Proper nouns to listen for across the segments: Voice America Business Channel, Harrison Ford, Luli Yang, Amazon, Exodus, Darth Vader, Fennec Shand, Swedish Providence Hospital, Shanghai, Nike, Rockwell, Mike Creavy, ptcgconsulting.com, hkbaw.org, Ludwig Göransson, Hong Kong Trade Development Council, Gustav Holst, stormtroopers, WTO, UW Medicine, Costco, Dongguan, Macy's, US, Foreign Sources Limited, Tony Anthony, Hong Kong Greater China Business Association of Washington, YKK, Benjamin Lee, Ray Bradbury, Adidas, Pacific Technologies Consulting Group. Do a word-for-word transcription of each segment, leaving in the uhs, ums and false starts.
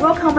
Welcome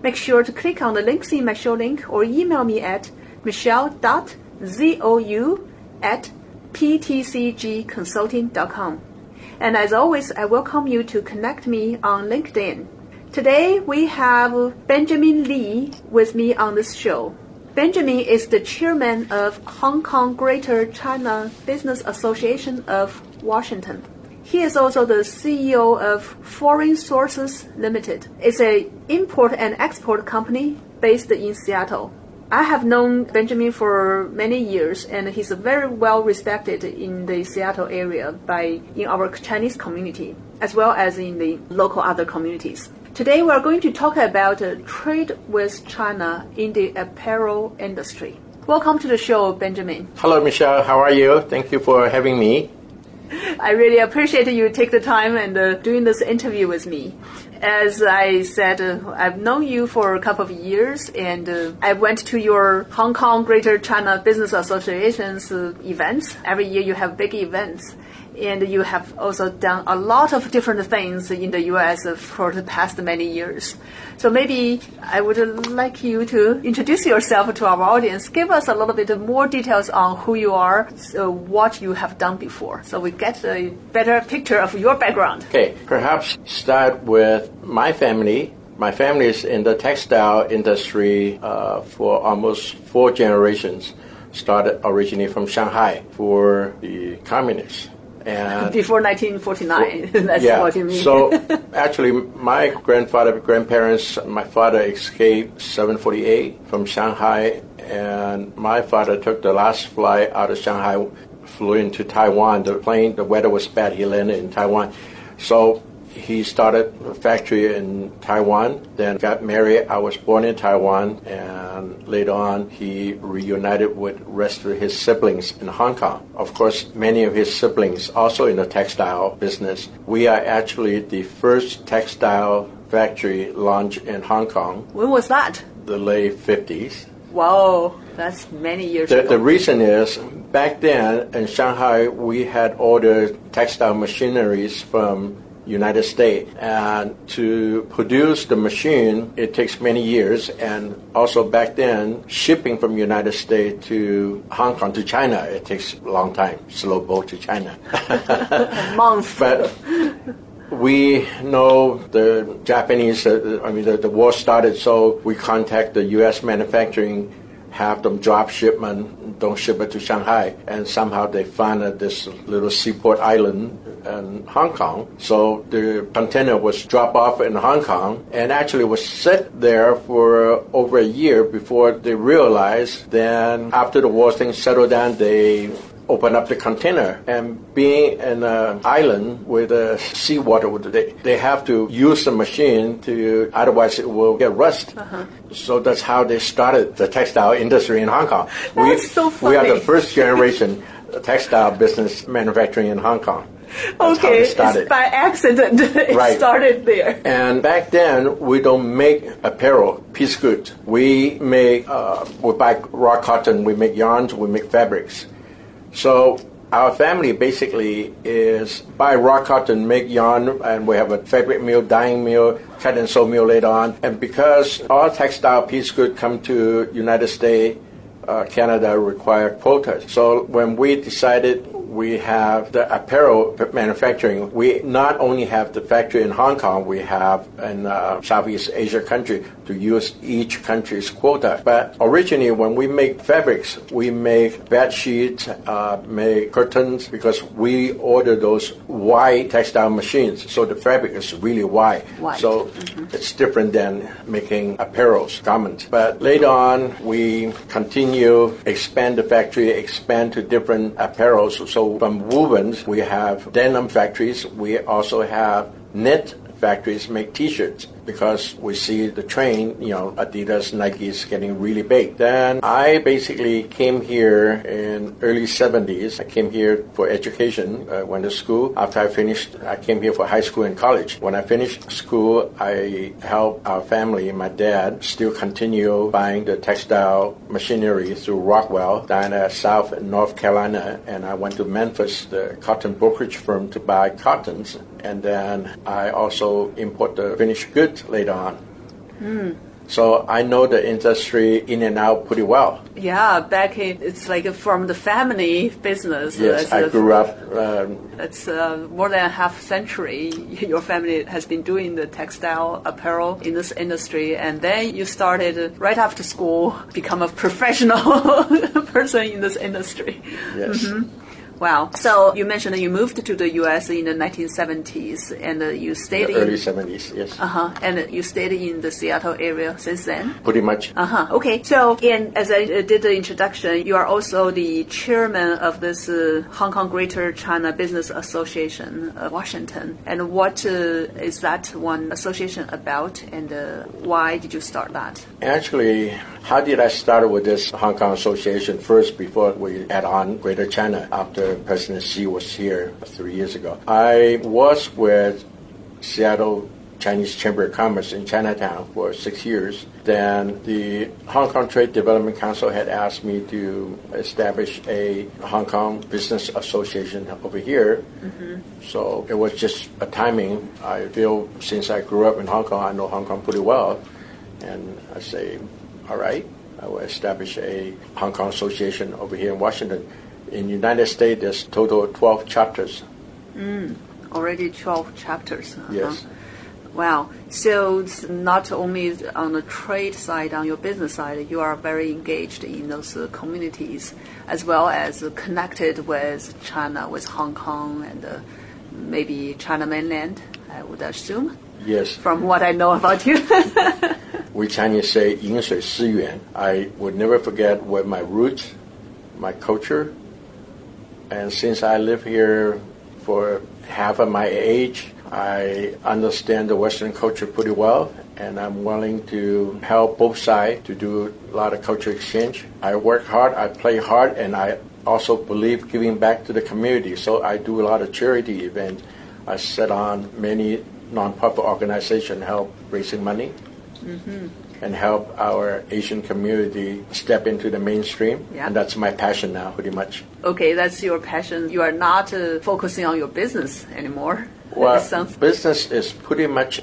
Make sure to click on the links in my show link or email me at michelle dot zou at p t c g consulting dot com. And as always, I welcome you to connect me on LinkedIn. Today, we have Benjamin Lee with me on this show. Benjamin is the chairman of Hong Kong Greater China Business Association of Washington. He is also the C E O of Foreign Sources Limited. It's an import and export company based in Seattle. I have known Benjamin for many years, and he's very well respected in the Seattle area by in our Chinese community, as well as in the local other communities. Today, we are going to talk about uh, trade with China in the apparel industry. Welcome to the show, Benjamin. Hello, Michelle. How are you? Thank you for having me. I really appreciate you take the time and uh, doing this interview with me. As I said, uh, I've known you for a couple of years, and uh, I went to your Hong Kong Greater China Business Association's uh, events. Every year you have big events, and you have also done a lot of different things in the U S for the past many years. So maybe I would like you to introduce yourself to our audience. Give us a little bit more details on who you are, so what you have done before, so we get a better picture of your background. Okay, perhaps start with my family. My family is in the textile industry uh, for almost four generations. Started originally from Shanghai for the communists. And before nineteen forty-nine, well, that's yeah. what you mean. So actually, my grandfather, grandparents, my father escaped seven forty-eight from Shanghai, and my father took the last flight out of Shanghai, flew into Taiwan. The plane, the weather was bad, he landed in Taiwan. So he started a factory in Taiwan, then got married. I was born in Taiwan, and later on he reunited with the rest of his siblings in Hong Kong. Of course, many of his siblings also in the textile business. We are actually the first textile factory launched in Hong Kong. When was that? The late fifties. Wow, that's many years the, ago. The reason is, back then in Shanghai, we had ordered textile machineries from United States, and to produce the machine, it takes many years, and also back then, shipping from United States to Hong Kong to China, it takes a long time, slow boat to China. A month. But we know the Japanese, uh, I mean, the, the war started, so we contact the U S manufacturing, have them drop shipment, don't ship it to Shanghai. And somehow they found uh, this little seaport island in Hong Kong. So the container was dropped off in Hong Kong and actually was set there for over a year before they realized. Then after the war things settled down, they open up the container, and being in an island with uh, seawater, they, they have to use the machine to, otherwise it will get rust. Uh-huh. So that's how they started the textile industry in Hong Kong. We, so funny. We are the first generation textile business manufacturing in Hong Kong. That's okay, it's by accident it right. started there. And back then, we don't make apparel, piece goods. We make, uh, we buy raw cotton, we make yarns, we make fabrics. So our family basically is buy raw cotton, make yarn, and we have a fabric mill, dyeing mill, cut and sew mill later on. And because all textile piece goods come to United States, uh, Canada require quotas. So when we decided we have the apparel manufacturing. We not only have the factory in Hong Kong, we have in uh, Southeast Asia country to use each country's quota. But originally, when we make fabrics, we make bed sheets, uh, make curtains, because we order those wide textile machines. So the fabric is really wide. wide. So mm-hmm. it's different than making apparel, garments. But later on, we continue, expand the factory, expand to different apparels. So from wovens, we have denim factories. We also have knit factories make T-shirts, because we see the train, you know, Adidas, Nike is getting really big. Then I basically came here in early seventies. I came here for education, uh, went to school. After I finished, I came here for high school and college. When I finished school, I helped our family, my dad, still continue buying the textile machinery through Rockwell, down at South and North Carolina, and I went to Memphis, the cotton brokerage firm, to buy cottons, and then I also import the finished goods later on. Mm. So I know the industry in and out pretty well. Yeah, back in, it's like from the family business. Yes, I a, grew up. Um, that's uh, more than a half century. Your family has been doing the textile apparel in this industry, and then you started right after school, become a professional person in this industry. Yes. Mm-hmm. Wow. So you mentioned that you moved to the U S in the nineteen seventies, and uh, you stayed in... The early seventies, yes. Uh-huh. And you stayed in the Seattle area since then? Pretty much. Uh-huh. Okay. So, and as I did the introduction, you are also the chairman of this uh, Hong Kong Greater China Business Association of Washington. And what uh, is that one association about, and uh, why did you start that? Actually, how did I start with this Hong Kong Association first before we add on Greater China after President Xi was here three years ago? I was with Seattle Chinese Chamber of Commerce in Chinatown for six years. Then the Hong Kong Trade Development Council had asked me to establish a Hong Kong Business Association over here. Mm-hmm. So it was just a timing. I feel since I grew up in Hong Kong, I know Hong Kong pretty well. And I say, all right, I will establish a Hong Kong Association over here in Washington. In the United States, there's a total of twelve chapters. Mm, already twelve chapters. Uh-huh. Yes. Wow. So it's not only on the trade side, on your business side, you are very engaged in those uh, communities, as well as uh, connected with China, with Hong Kong, and uh, maybe China mainland, I would assume. Yes. From what I know about you. We Chinese say, 饮水思源. I would never forget where my roots, my culture. And since I live here for half of my age, I understand the Western culture pretty well, and I'm willing to help both sides to do a lot of culture exchange. I work hard, I play hard, and I also believe giving back to the community. So I do a lot of charity events. I set on many nonprofit organizations help raising money. Mm-hmm. And help our Asian community step into the mainstream. Yeah. And that's my passion now, pretty much. Okay, that's your passion. You are not uh, focusing on your business anymore. Well, sounds- business is pretty much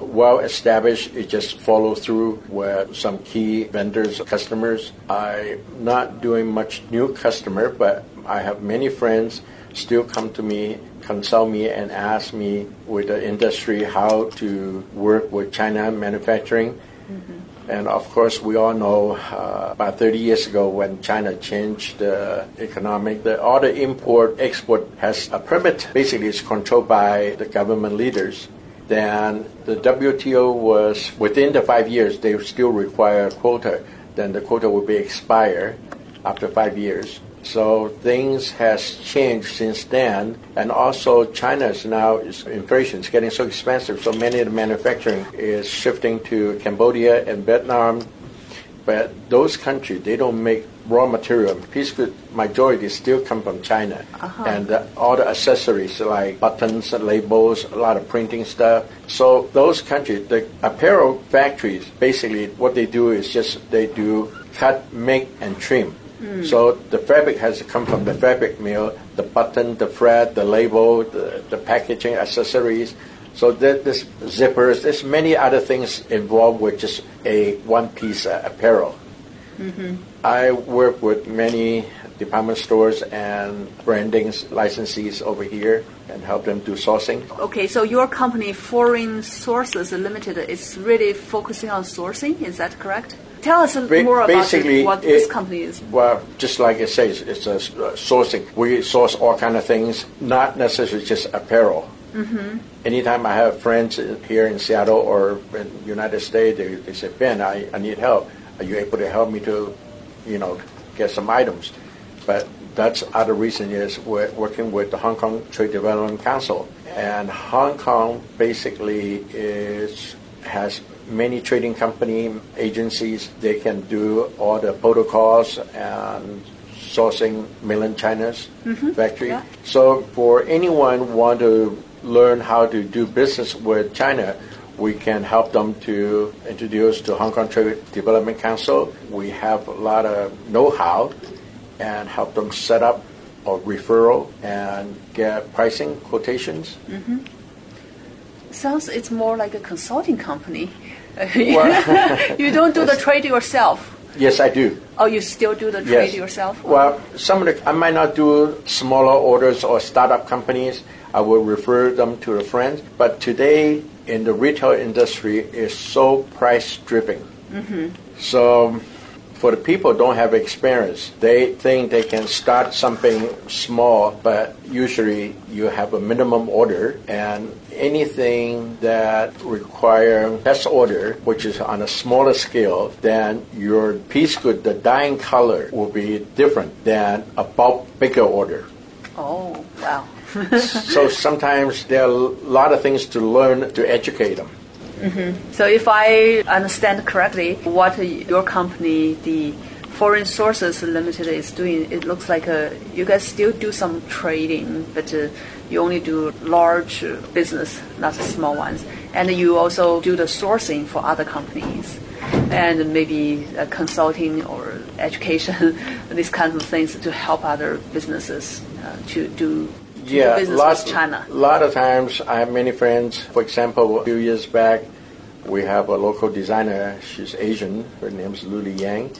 well established. It just follows through with some key vendors, customers. I'm not doing much new customer, but I have many friends still come to me, consult me, and ask me with the industry how to work with China manufacturing. Mm-hmm. And of course, we all know uh, about thirty years ago when China changed the economic, the all the import, export has a permit. Basically, it's controlled by the government leaders. Then the W T O was within the five years, they still require a quota. Then the quota will be expired after five years. So things has changed since then, and also China's now is inflation is getting so expensive. So many of the manufacturing is shifting to Cambodia and Vietnam, but those countries they don't make raw material. Piece good majority still come from China, uh-huh. and the, all the accessories like buttons, labels, a lot of printing stuff. So those countries, the apparel factories, basically what they do is just they do cut, make, and trim. Mm. So the fabric has to come from the fabric mill, the button, the thread, the label, the, the packaging, accessories. So there, there's zippers, there's many other things involved with just a one-piece uh, apparel. Mm-hmm. I work with many department stores and branding licensees over here and help them do sourcing. Okay, so your company, Foreign Sources Limited, is really focusing on sourcing, is that correct? Tell us a little ba- more about it, what it, this company is. Well, just like it says, it's a uh, sourcing. We source all kind of things, not necessarily just apparel. Mm-hmm. Anytime I have friends here in Seattle or in the United States, they, they say, Ben, I, I need help. Are you able to help me to, you know, get some items? But that's other reason is we're working with the Hong Kong Trade Development Council. And Hong Kong basically is has many trading company agencies. They can do all the protocols and sourcing mainland China's mm-hmm. factory. Yeah. So for anyone want to learn how to do business with China, we can help them to introduce to Hong Kong Trade Development Council. We have a lot of know-how and help them set up a referral and get pricing quotations. Mm-hmm. Sounds it's more like a consulting company. Well, you don't do the trade yourself. Yes, I do. Oh, you still do the trade yes. yourself? Well, some of the, I might not do smaller orders or startup companies. I will refer them to a friend. But today, in the retail industry, is so price-driven. Mm-hmm. So for the people who don't have experience, they think they can start something small, but usually you have a minimum order, and anything that requires best order, which is on a smaller scale, then your piece good, the dyeing color will be different than a bulk bigger order. Oh, wow. So sometimes there are a lot of things to learn to educate them. Mm-hmm. So if I understand correctly, what your company, the Foreign Sources Limited, is doing, it looks like a, you guys still do some trading, but uh, you only do large business, not small ones. And you also do the sourcing for other companies and maybe uh, consulting or education, these kinds of things to help other businesses uh, to do Yeah, a lot, lot of times I have many friends. For example, a few years back, we have a local designer. She's Asian. Her name's Luli Yang.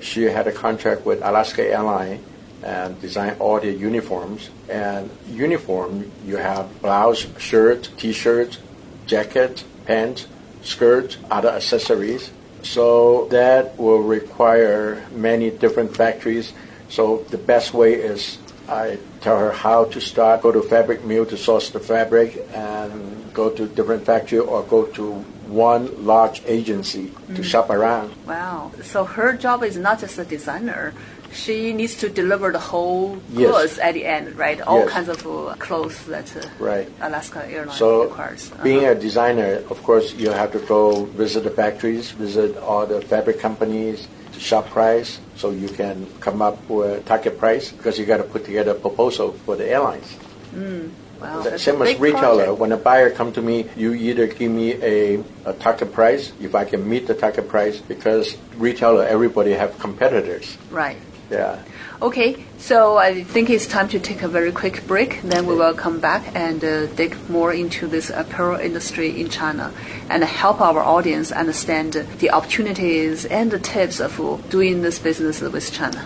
She had a contract with Alaska Airlines and designed all the uniforms. And uniform, you have blouse, shirt, T-shirt, jacket, pants, skirt, other accessories. So that will require many different factories. So the best way is I tell her how to start, go to fabric mill to source the fabric, and go to different factory or go to one large agency mm. to shop around. Wow. So her job is not just a designer. She needs to deliver the whole yes. goods at the end, right? All yes. kinds of uh, clothes that uh, right. Alaska Airlines so requires. So uh-huh. being a designer, of course, you have to go visit the factories, visit all the fabric companies, shop price, so you can come up with target price because you got to put together a proposal for the airlines. Mm, wow, that's same as retailer. Project. When a buyer come to me, you either give me a, a target price if I can meet the target price because retailer everybody have competitors. Right. Yeah. Okay, so I think it's time to take a very quick break. Then we will come back and uh, dig more into this apparel industry in China and help our audience understand the opportunities and the tips of doing this business with China.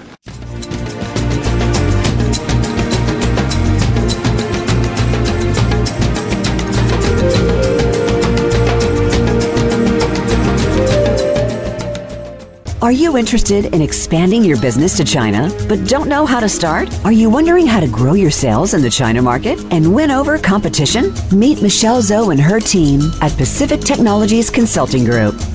Are you interested in expanding your business to China, but don't know how to start? Are you wondering how to grow your sales in the China market and win over competition? Meet Michelle Zou and her team at Pacific Technologies Consulting Group.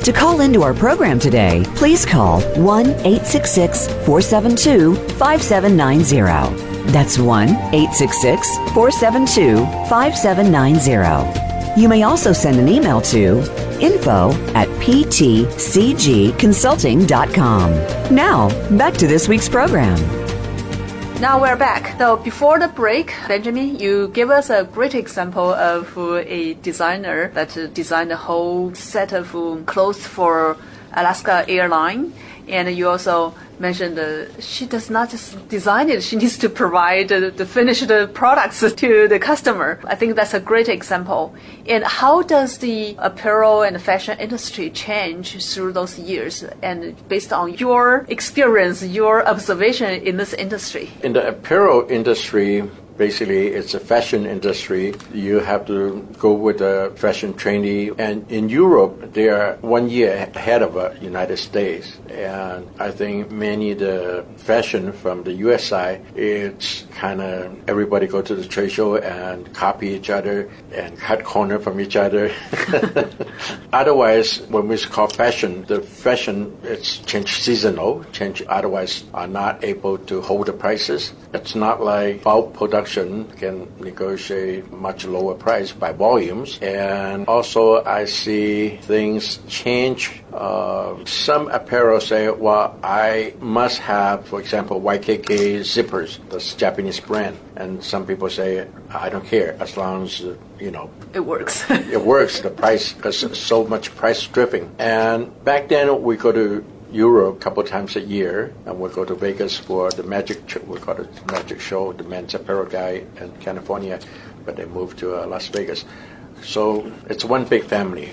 To call into our program today, please call one eight six six, four seven two, five seven nine zero. That's one eight six six, four seven two, five seven nine zero. You may also send an email to info at p t c g consulting dot com. Now, back to this week's program. Now we're back. So before the break, Benjamin, you gave us a great example of a designer that designed a whole set of clothes for Alaska Airlines. And you also mentioned uh, she does not just design it, she needs to provide uh, the finished uh, products to the customer. I think that's a great example. And how does the apparel and fashion industry change through those years? And based on your experience, your observation in this industry? In the apparel industry, basically, it's a fashion industry. You have to go with a fashion trendy. And in Europe, they are one year ahead of the United States. And I think many of the fashion from the U S side, it's kind of everybody go to the trade show and copy each other and cut corner from each other. Otherwise, when we call fashion, the fashion, it's change seasonal, change otherwise are not able to hold the prices. It's not like bulk production can negotiate much lower price by volumes. And also I see things change. Uh, some apparel say, well, I must have, for example, Y K K zippers, this Japanese brand. And some people say, I don't care, as long as, uh, you know. It works. It works, the price, because so much price stripping. And back then we go to Europe a couple times a year, and we'll go to Vegas for the magic show. We call it the magic show, the men's apparel guy in California, but they moved to uh, Las Vegas. So it's one big family.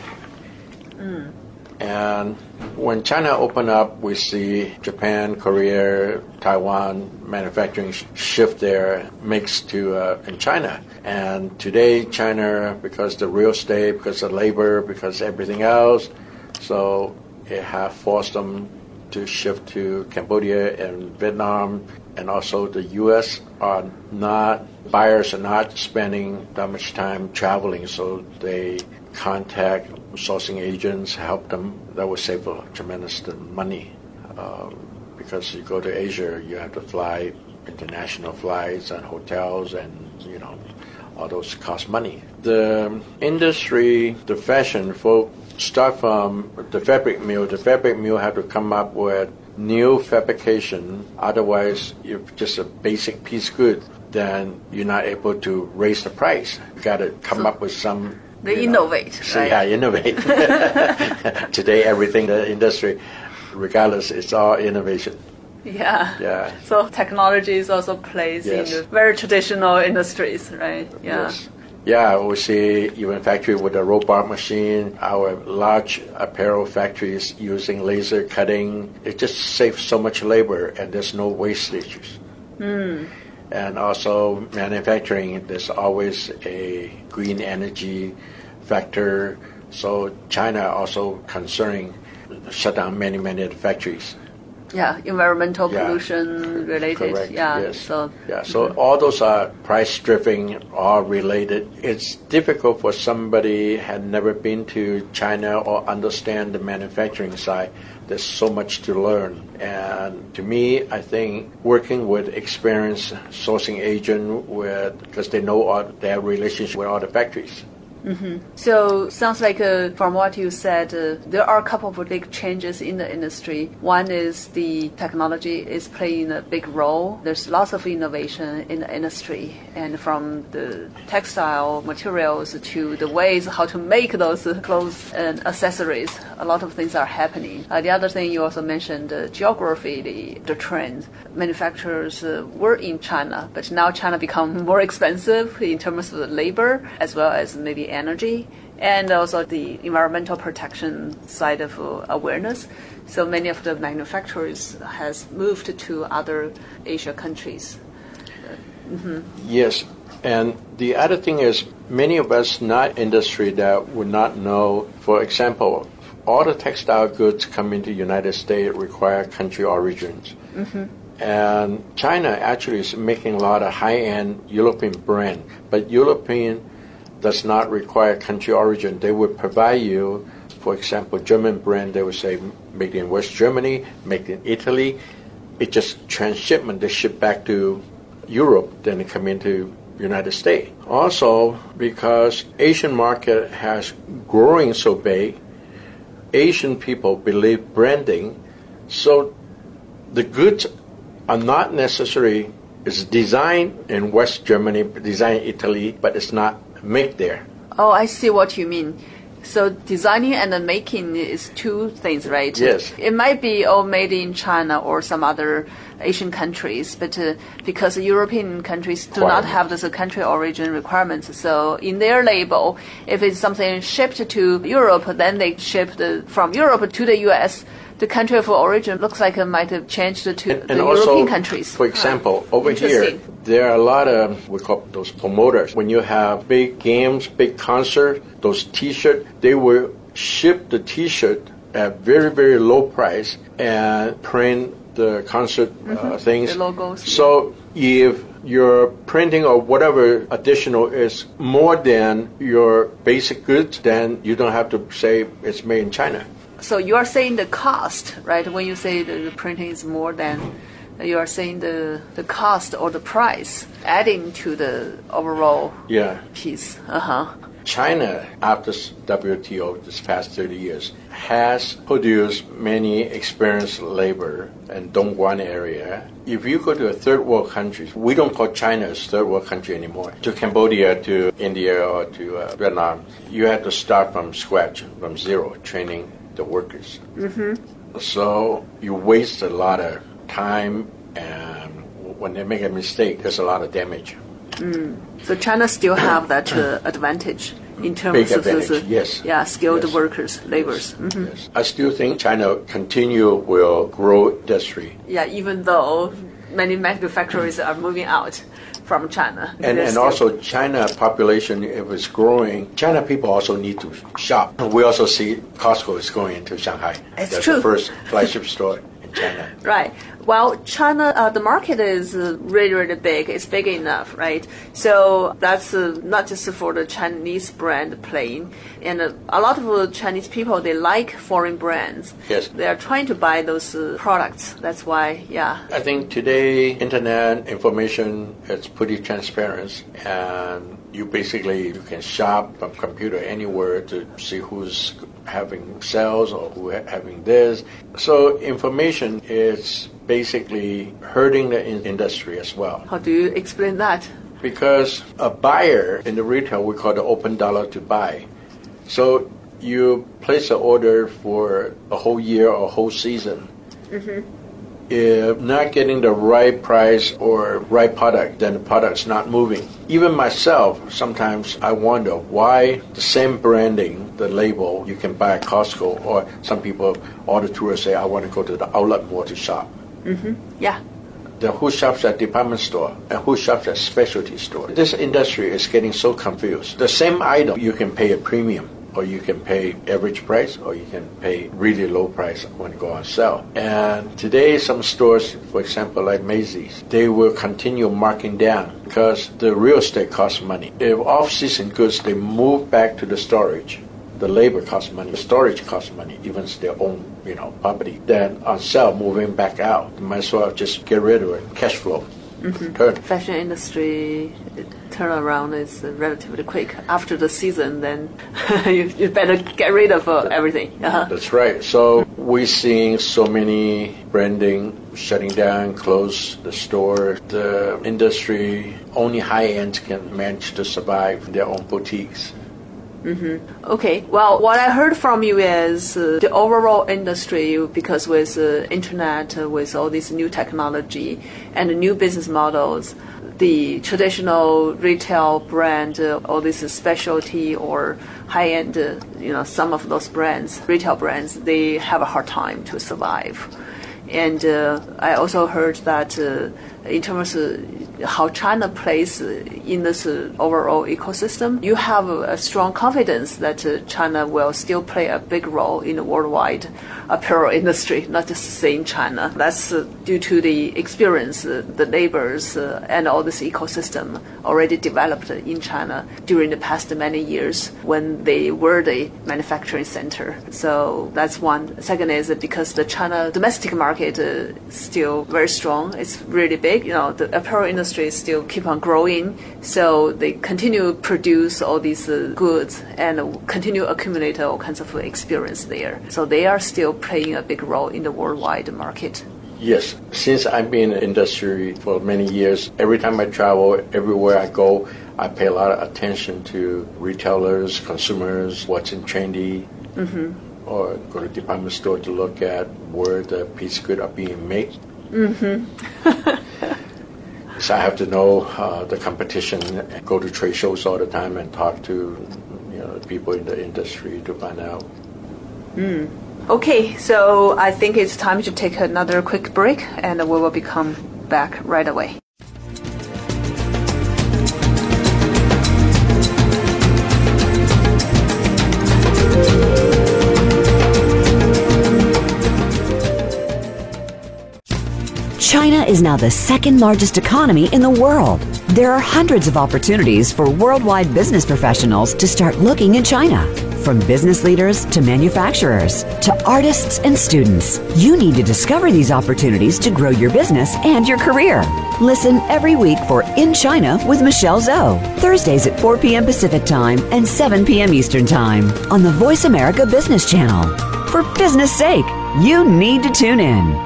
Mm. And when China opened up, we see Japan, Korea, Taiwan manufacturing shift their mix to uh, in China. And today, China, because the real estate, because the labor, because everything else, so it have forced them to shift to Cambodia and Vietnam, and also the U S are not, buyers are not spending that much time traveling, so they contact sourcing agents, help them. That will save a tremendous money uh, because you go to Asia, you have to fly international flights and hotels and, you know, all those cost money. The industry, the fashion folk, start from the fabric mill. The fabric mill had to come up with new fabrication. Otherwise, if just a basic piece good, then you're not able to raise the price. You got to come so up with some. They you know, innovate. So right? Yeah, innovate. Today, everything the industry, regardless, it's all innovation. Yeah. Yeah. So technology is also plays yes. in the very traditional industries, right? Yeah. Yes. Yeah, we see even factory with a robot machine, our large apparel factories using laser cutting. It just saves so much labor and there's no wastage. Mm. And also manufacturing, there's always a green energy factor. So China also concerning shut down many, many factories. Yeah, environmental pollution yeah. related. Correct. Yeah, yes. so yeah, so mm-hmm. all those are price stripping, all related. It's difficult for somebody had never been to China or understand the manufacturing side. There's so much to learn, and to me, I think working with experienced sourcing agent with because they know all their relationship with all the factories. Mm-hmm. So sounds like uh, from what you said, uh, there are a couple of big changes in the industry. One is the technology is playing a big role. There's lots of innovation in the industry, and from the textile materials to the ways how to make those clothes and accessories, a lot of things are happening. Uh, the other thing you also mentioned, uh, geography, the, the trend. Manufacturers uh, were in China, but now China become more expensive in terms of the labor as well as maybe energy and also the environmental protection side of uh, awareness. So many of the manufacturers has moved to other Asia countries. Mm-hmm. Yes, and the other thing is many of us not industry that would not know, for example, all the textile goods coming to the United States require country origins. Mm-hmm. And China actually is making a lot of high-end European brand, but European does not require country origin. They would provide you, for example, German brand, they would say, made in West Germany, made in Italy. It just transshipment, they ship back to Europe, then they come into United States. Also, because Asian market has growing so big, Asian people believe branding, so the goods are not necessarily It's designed in West Germany, designed in Italy, but it's not made there. Oh, I see what you mean. So designing and the making is two things, right? Yes. It might be all made in China or some other Asian countries, but uh, because European countries do not have this country origin requirements, so in their label, if it's something shipped to Europe, then they ship the, from Europe to the U S, the country of origin looks like it might have changed to and, and the also, European countries. For example, over here, there are a lot of, we call those promoters. When you have big games, big concerts, those T-shirts, they will ship the T-shirt at very, very low price and print the concert uh, mm-hmm. things. The logos. So if your printing or whatever additional is more than your basic goods, then you don't have to say it's made in China. So you are saying the cost, right? When you say the, the printing is more than, you are saying the, the cost or the price adding to the overall yeah. piece. Uh-huh. China, after W T O this past thirty years, has produced many experienced labor in Dongguan area. If you go to a third world country, we don't call China a third world country anymore. To Cambodia, to India, or to uh, Vietnam, you have to start from scratch, from zero, training the workers. Mm-hmm. So you waste a lot of time, and when they make a mistake, there's a lot of damage. Mm. So China still have that uh, advantage in terms Big of advantage. those uh, yes. yeah, skilled yes. workers, laborers. Yes. Mm-hmm. Yes. I still think China continue will grow industry. Yeah, even though many manufacturers are moving out from China. And, and also China population, if it's growing, China people also need to shop. We also see Costco is going into Shanghai. It's That's true. the first flagship store in China. Right. Well, China, uh, the market is uh, really, really big. It's big enough, right? So that's uh, not just for the Chinese brand playing. And uh, a lot of uh, Chinese people, they like foreign brands. Yes. They are trying to buy those uh, products. That's why, yeah. I think today, internet information is pretty transparent. And you basically you can shop from computer anywhere to see who's having sales or who ha- having this. So information is basically hurting the in- industry as well. How do you explain that? Because a buyer in the retail, we call the open dollar to buy. So you place an order for a whole year or a whole season. Mm-hmm. If not getting the right price or right product, then the product's not moving. Even myself, sometimes I wonder why the same branding, the label, you can buy at Costco, or some people, all the tourists say, I want to go to the outlet mall to shop. Mm-hmm. Yeah. The who shops at department store and who shops at specialty store. This industry is getting so confused. The same item, you can pay a premium, or you can pay average price, or you can pay really low price when you go on sale. And today, some stores, for example, like Macy's, they will continue marking down because the real estate costs money. If off-season goods, they move back to the storage. The labor costs money, the storage costs money, even their own, you know, property. Then on sale, moving back out, you might as well just get rid of it. Cash flow. Mm-hmm. Fashion industry turnaround is relatively quick. After the season, then you, you better get rid of uh, everything. Uh-huh. That's right. So we're seeing so many branding shutting down, close the store. The industry, only high end can manage to survive their own boutiques. Mm-hmm. Okay. Well, what I heard from you is uh, the overall industry, because with uh, internet, uh, with all this new technology and new business models, the traditional retail brand, uh, all this specialty or high-end, uh, you know, some of those brands, retail brands, they have a hard time to survive. And uh, I also heard that uh, in terms of how China plays in this overall ecosystem, you have a strong confidence that China will still play a big role in the worldwide apparel industry, not just say in China. That's due to the experience, the labors, and all this ecosystem already developed in China during the past many years when they were the manufacturing center. So that's one. Second is because the China domestic market is still very strong. It's really big. You know, the apparel industry still keep on growing, so they continue produce all these uh, goods and continue accumulate all kinds of experience there. So they are still playing a big role in the worldwide market. Yes. Since I've been in the industry for many years, every time I travel, everywhere I go, I pay a lot of attention to retailers, consumers, what's in trendy, mm-hmm. or go to department store to look at where the piece goods are being made. Mm-hmm. So I have to know uh, the competition, go to trade shows all the time and talk to you know people in the industry to find out. Mm. Okay, so I think it's time to take another quick break, and we will come back right away. China is now the second largest economy in the world. There are hundreds of opportunities for worldwide business professionals to start looking in China. From business leaders to manufacturers to artists and students, you need to discover these opportunities to grow your business and your career. Listen every week for In China with Michelle Zou, Thursdays at four p.m. Pacific Time and seven p.m. Eastern Time on the Voice America Business Channel. For business sake, you need to tune in.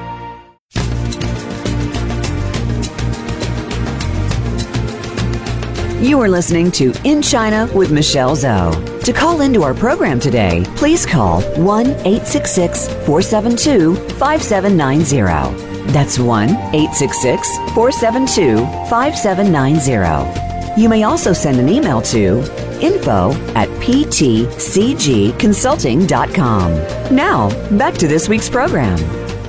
You are listening to In China with Michelle Zou. To call into our program today, please call one eight six six, four seven two, five seven nine zero. That's one eight six six, four seven two, five seven nine zero. You may also send an email to info at p t c g consulting dot com. Now, back to this week's program.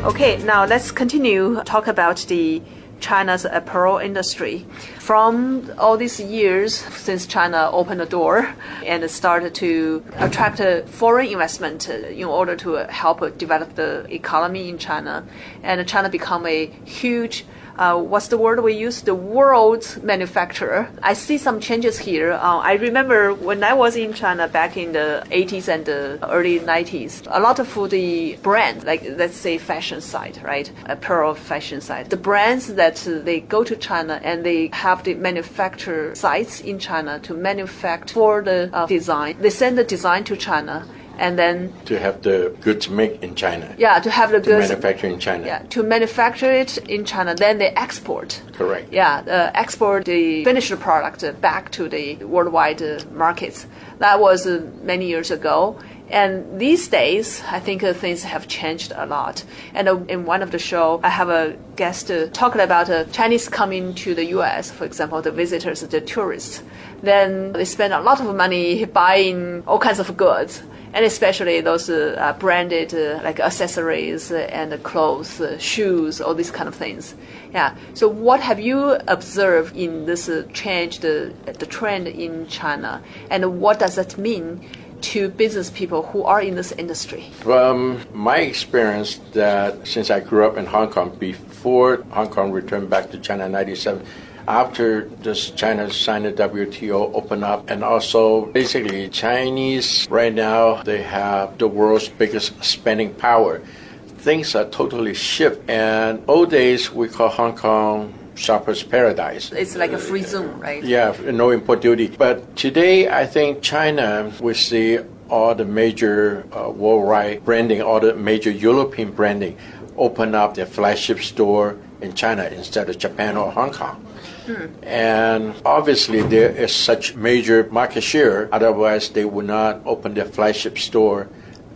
Okay, now let's continue talk about the China's apparel industry. From all these years since China opened the door and started to attract foreign investment in order to help develop the economy in China, and China become a huge Uh, what's the word we use? The world's manufacturer. I see some changes here. Uh, I remember when I was in China back in the eighties and the early nineties, a lot of the brands, like let's say fashion side, right? Apparel fashion side. The brands that uh, they go to China and they have the manufacture sites in China to manufacture for the uh, design. They send the design to China. And then to have the goods made in China. Yeah, to have the to goods manufacture in China. Yeah, to manufacture it in China, then they export. Correct. Yeah, uh, export the finished product back to the worldwide uh, markets. That was uh, many years ago. And these days, I think uh, things have changed a lot. And uh, in one of the show, I have a guest uh, talking about uh, Chinese coming to the U S, for example, the visitors, the tourists. Then they spend a lot of money buying all kinds of goods, and especially those uh, uh, branded uh, like accessories and uh, clothes, uh, shoes, all these kind of things. Yeah. So what have you observed in this uh, change, the, the trend in China, and what does that mean to business people who are in this industry? From my experience, that since I grew up in Hong Kong, before Hong Kong returned back to China in ninety-seven, after this China signed the W T O, open up, and also basically Chinese right now, they have the world's biggest spending power. Things are totally shift, and old days we call Hong Kong shopper's paradise. It's like a free zone, right? Yeah, no import duty. But today, I think China, we see all the major uh, worldwide branding, all the major European branding, open up their flagship store in China instead of Japan or Hong Kong. Mm. And obviously, there is such major market share. Otherwise, they would not open their flagship store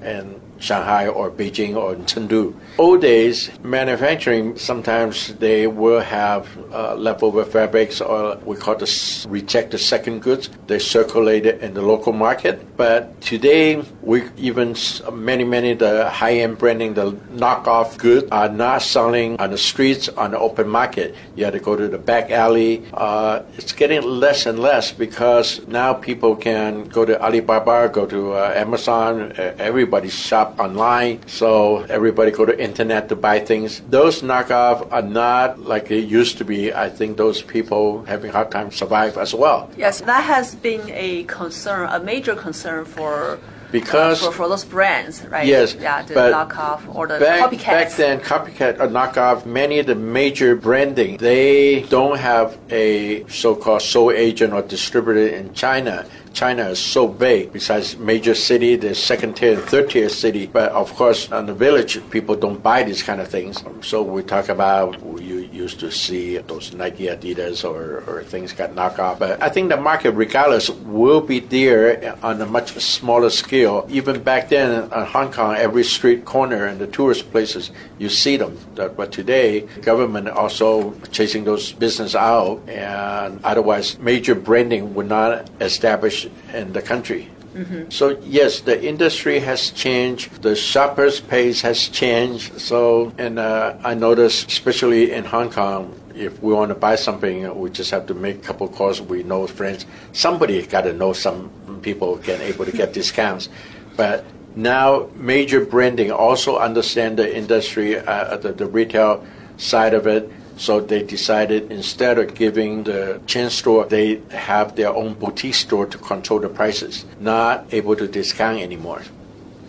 in Shanghai or Beijing or Chengdu. Old days, manufacturing, sometimes they will have uh, leftover fabrics, or we call this reject the second goods. They circulate it in the local market. But today, we even many, many the high-end branding, the knockoff goods are not selling on the streets, on the open market. You have to go to the back alley. Uh, it's getting less and less because now people can go to Alibaba, go to uh, Amazon, uh, everybody shop online, so everybody go to internet to buy things. Those knockoff are not like it used to be. I think those people having a hard time survive as well. Yes, that has been a concern, a major concern for because uh, for, for those brands, right? Yes. Yeah, the knockoff or the back, copycats. Back then, copycat or knockoff, many of the major branding, they don't have a so-called sole agent or distributor in China. China is so big, besides major city, the second tier and third tier city. But of course, on the village, people don't buy these kind of things. So we talk about, you used to see those Nike, Adidas, or, or things got knocked off. But I think the market, regardless, will be there on a much smaller scale. Even back then, in Hong Kong, every street corner and the tourist places, you see them. But today, government also chasing those business out, and otherwise, major branding would not establish in the country. Mm-hmm. So yes, the industry has changed, the shopper's pace has changed. So, and uh, I noticed, especially in Hong Kong, if we want to buy something, we just have to make a couple calls. We know friends. Somebody got to know some people can able to get discounts. But now, major branding also understand the industry, uh, the, the retail side of it. So they decided instead of giving the chain store, they have their own boutique store to control the prices, not able to discount anymore.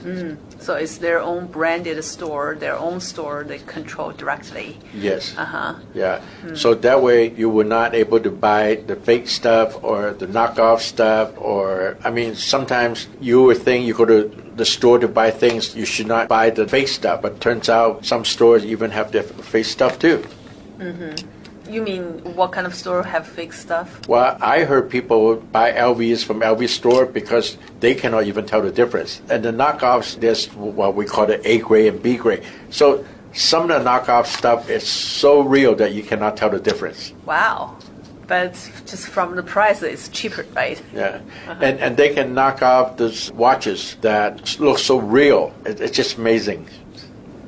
Mm. So it's their own branded store, their own store they control directly. Yes. Uh-huh. Yeah. Mm. So that way you were not able to buy the fake stuff or the knockoff stuff, or, I mean, sometimes you would think you go to the store to buy things, you should not buy the fake stuff, but turns out some stores even have their fake stuff too. Mm-hmm. You mean what kind of store have fake stuff? Well, I heard people buy L Vs from L V store because they cannot even tell the difference. And the knockoffs, there's what we call the A grade and B grade. So some of the knockoff stuff is so real that you cannot tell the difference. Wow. But just from the price, it's cheaper, right? Yeah. Uh-huh. And and they can knock off these watches that look so real. It, it's just amazing.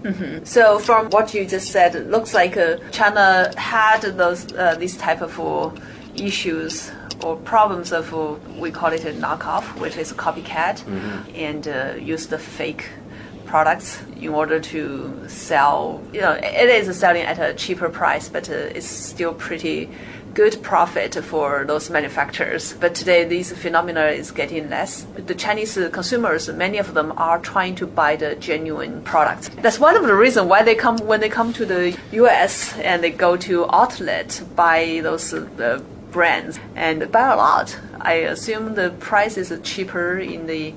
Mm-hmm. So from what you just said, it looks like uh, China had those uh, these type of uh, issues or problems of, uh, we call it a knockoff, which is a copycat, mm-hmm. and uh, use the fake products in order to sell. You know, it is selling at a cheaper price, but uh, it's still pretty good profit for those manufacturers. But today, this phenomena is getting less. The Chinese consumers, many of them are trying to buy the genuine products. That's one of the reasons why they come when they come to the U S and they go to outlet, buy those uh, brands and buy a lot. I assume the price is cheaper in the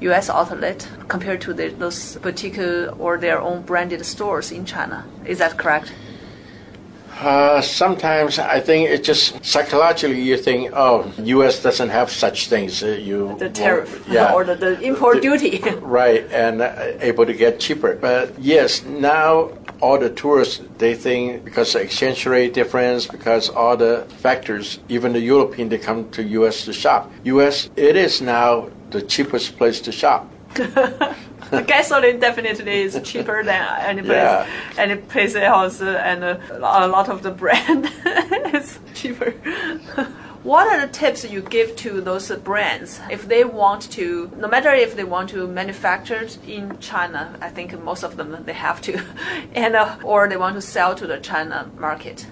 U S outlet compared to the, those boutique or their own branded stores in China. Is that correct? Uh, sometimes I think it's just psychologically you think, oh, U S doesn't have such things. Uh, you the tariff yeah. or the, the import the, duty. Right, and uh, able to get cheaper. But yes, now all the tourists, they think because the exchange rate difference, because all the factors, even the European, they come to U S to shop. U S, it is now the cheapest place to shop. The gasoline definitely is cheaper than any place, yeah. any place else, and a lot of the brand is cheaper. What are the tips you give to those brands if they want to, no matter if they want to manufacture in China, I think most of them they have to, and uh, or they want to sell to the China market?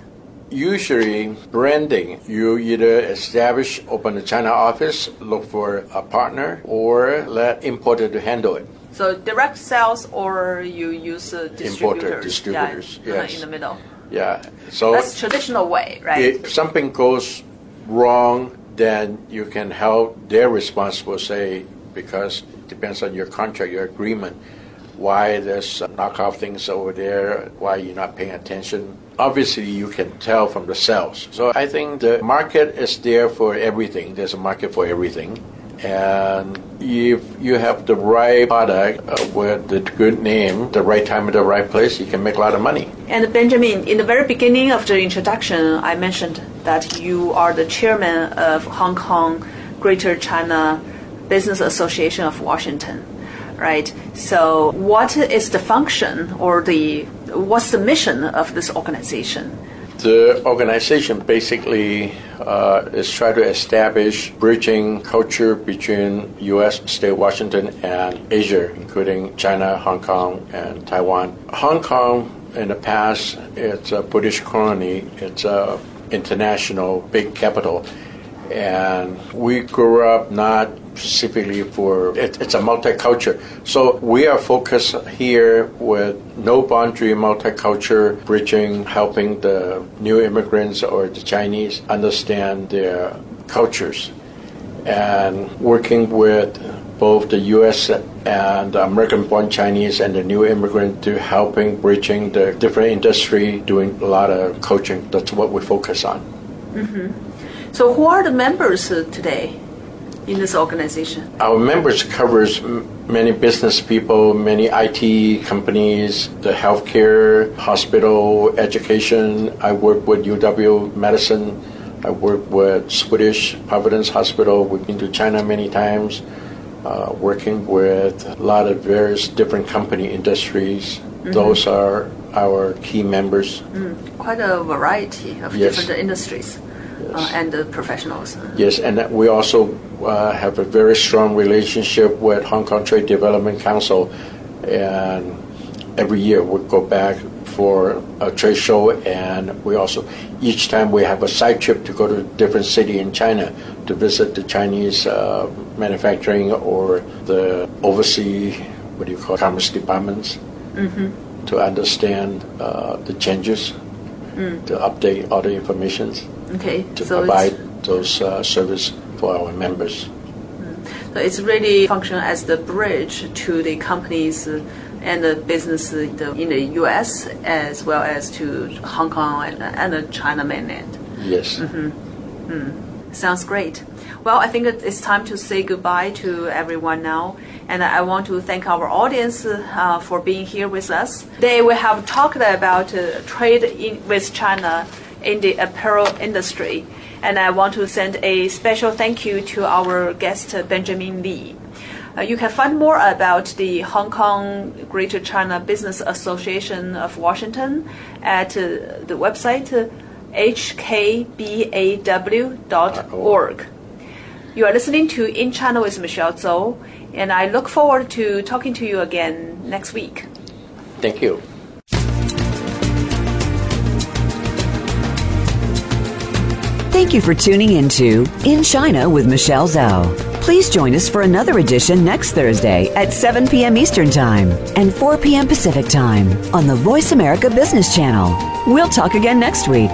Usually, branding, you either establish, open a China office, look for a partner, or let importer to handle it. So direct sales, or you use uh, distributors. Importer, distributors, yeah, yes. In the middle. Yeah. So that's traditional way, right? If something goes wrong, then you can help. They're responsible, say, because it depends on your contract, your agreement, why there's knockoff things over there, why you're not paying attention. Obviously, you can tell from the sales. So I think the market is there for everything. There's a market for everything. And if you have the right product uh, with the good name, the right time at the right place, you can make a lot of money. And Benjamin, in the very beginning of the introduction, I mentioned that you are the chairman of Hong Kong Greater China Business Association of Washington, right? So what is the function or the what's the mission of this organization? The organization basically uh, is try to establish bridging culture between U S, state of Washington, and Asia, including China, Hong Kong, and Taiwan. Hong Kong, in the past, it's a British colony. It's a international big capital. And we grew up not specifically for, it, it's a multicultural. So we are focused here with no boundary multicultural bridging, helping the new immigrants or the Chinese understand their cultures, and working with both the U S and American-born Chinese and the new immigrant to helping bridging the different industry, doing a lot of coaching. That's what we focus on. Mm-hmm. So who are the members today in this organization? Our members covers many business people, many I T companies, the healthcare, hospital, education. I work with U W Medicine. I work with Swedish Providence Hospital. We've been to China many times, uh, working with a lot of various different company industries. Mm-hmm. Those are our key members. Mm, quite a variety of yes. different industries. Yes. Uh, and the professionals. Yes, and that we also uh, have a very strong relationship with Hong Kong Trade Development Council, and every year we go back for a trade show, and we also, each time we have a side trip to go to a different city in China to visit the Chinese uh, manufacturing or the overseas, what do you call it, commerce departments, mm-hmm. to understand uh, the changes, mm. to update all the information. Okay, to so provide those uh, service for our members. So it's really function as the bridge to the companies and the business in the U S as well as to Hong Kong and, and the China mainland. Yes. Mm-hmm. Mm. Sounds great. Well, I think it's time to say goodbye to everyone now. And I want to thank our audience uh, for being here with us. Today we have talked about uh, trade in, with China in the apparel industry. And I want to send a special thank you to our guest, Benjamin Lee. Uh, you can find more about the Hong Kong Greater China Business Association of Washington at uh, the website uh, h k b a w dot org. You are listening to In China with Michelle Zou, and I look forward to talking to you again next week. Thank you. Thank you for tuning into In China with Michelle Zou. Please join us for another edition next Thursday at seven p.m. Eastern Time and four p.m. Pacific Time on the Voice America Business Channel. We'll talk again next week.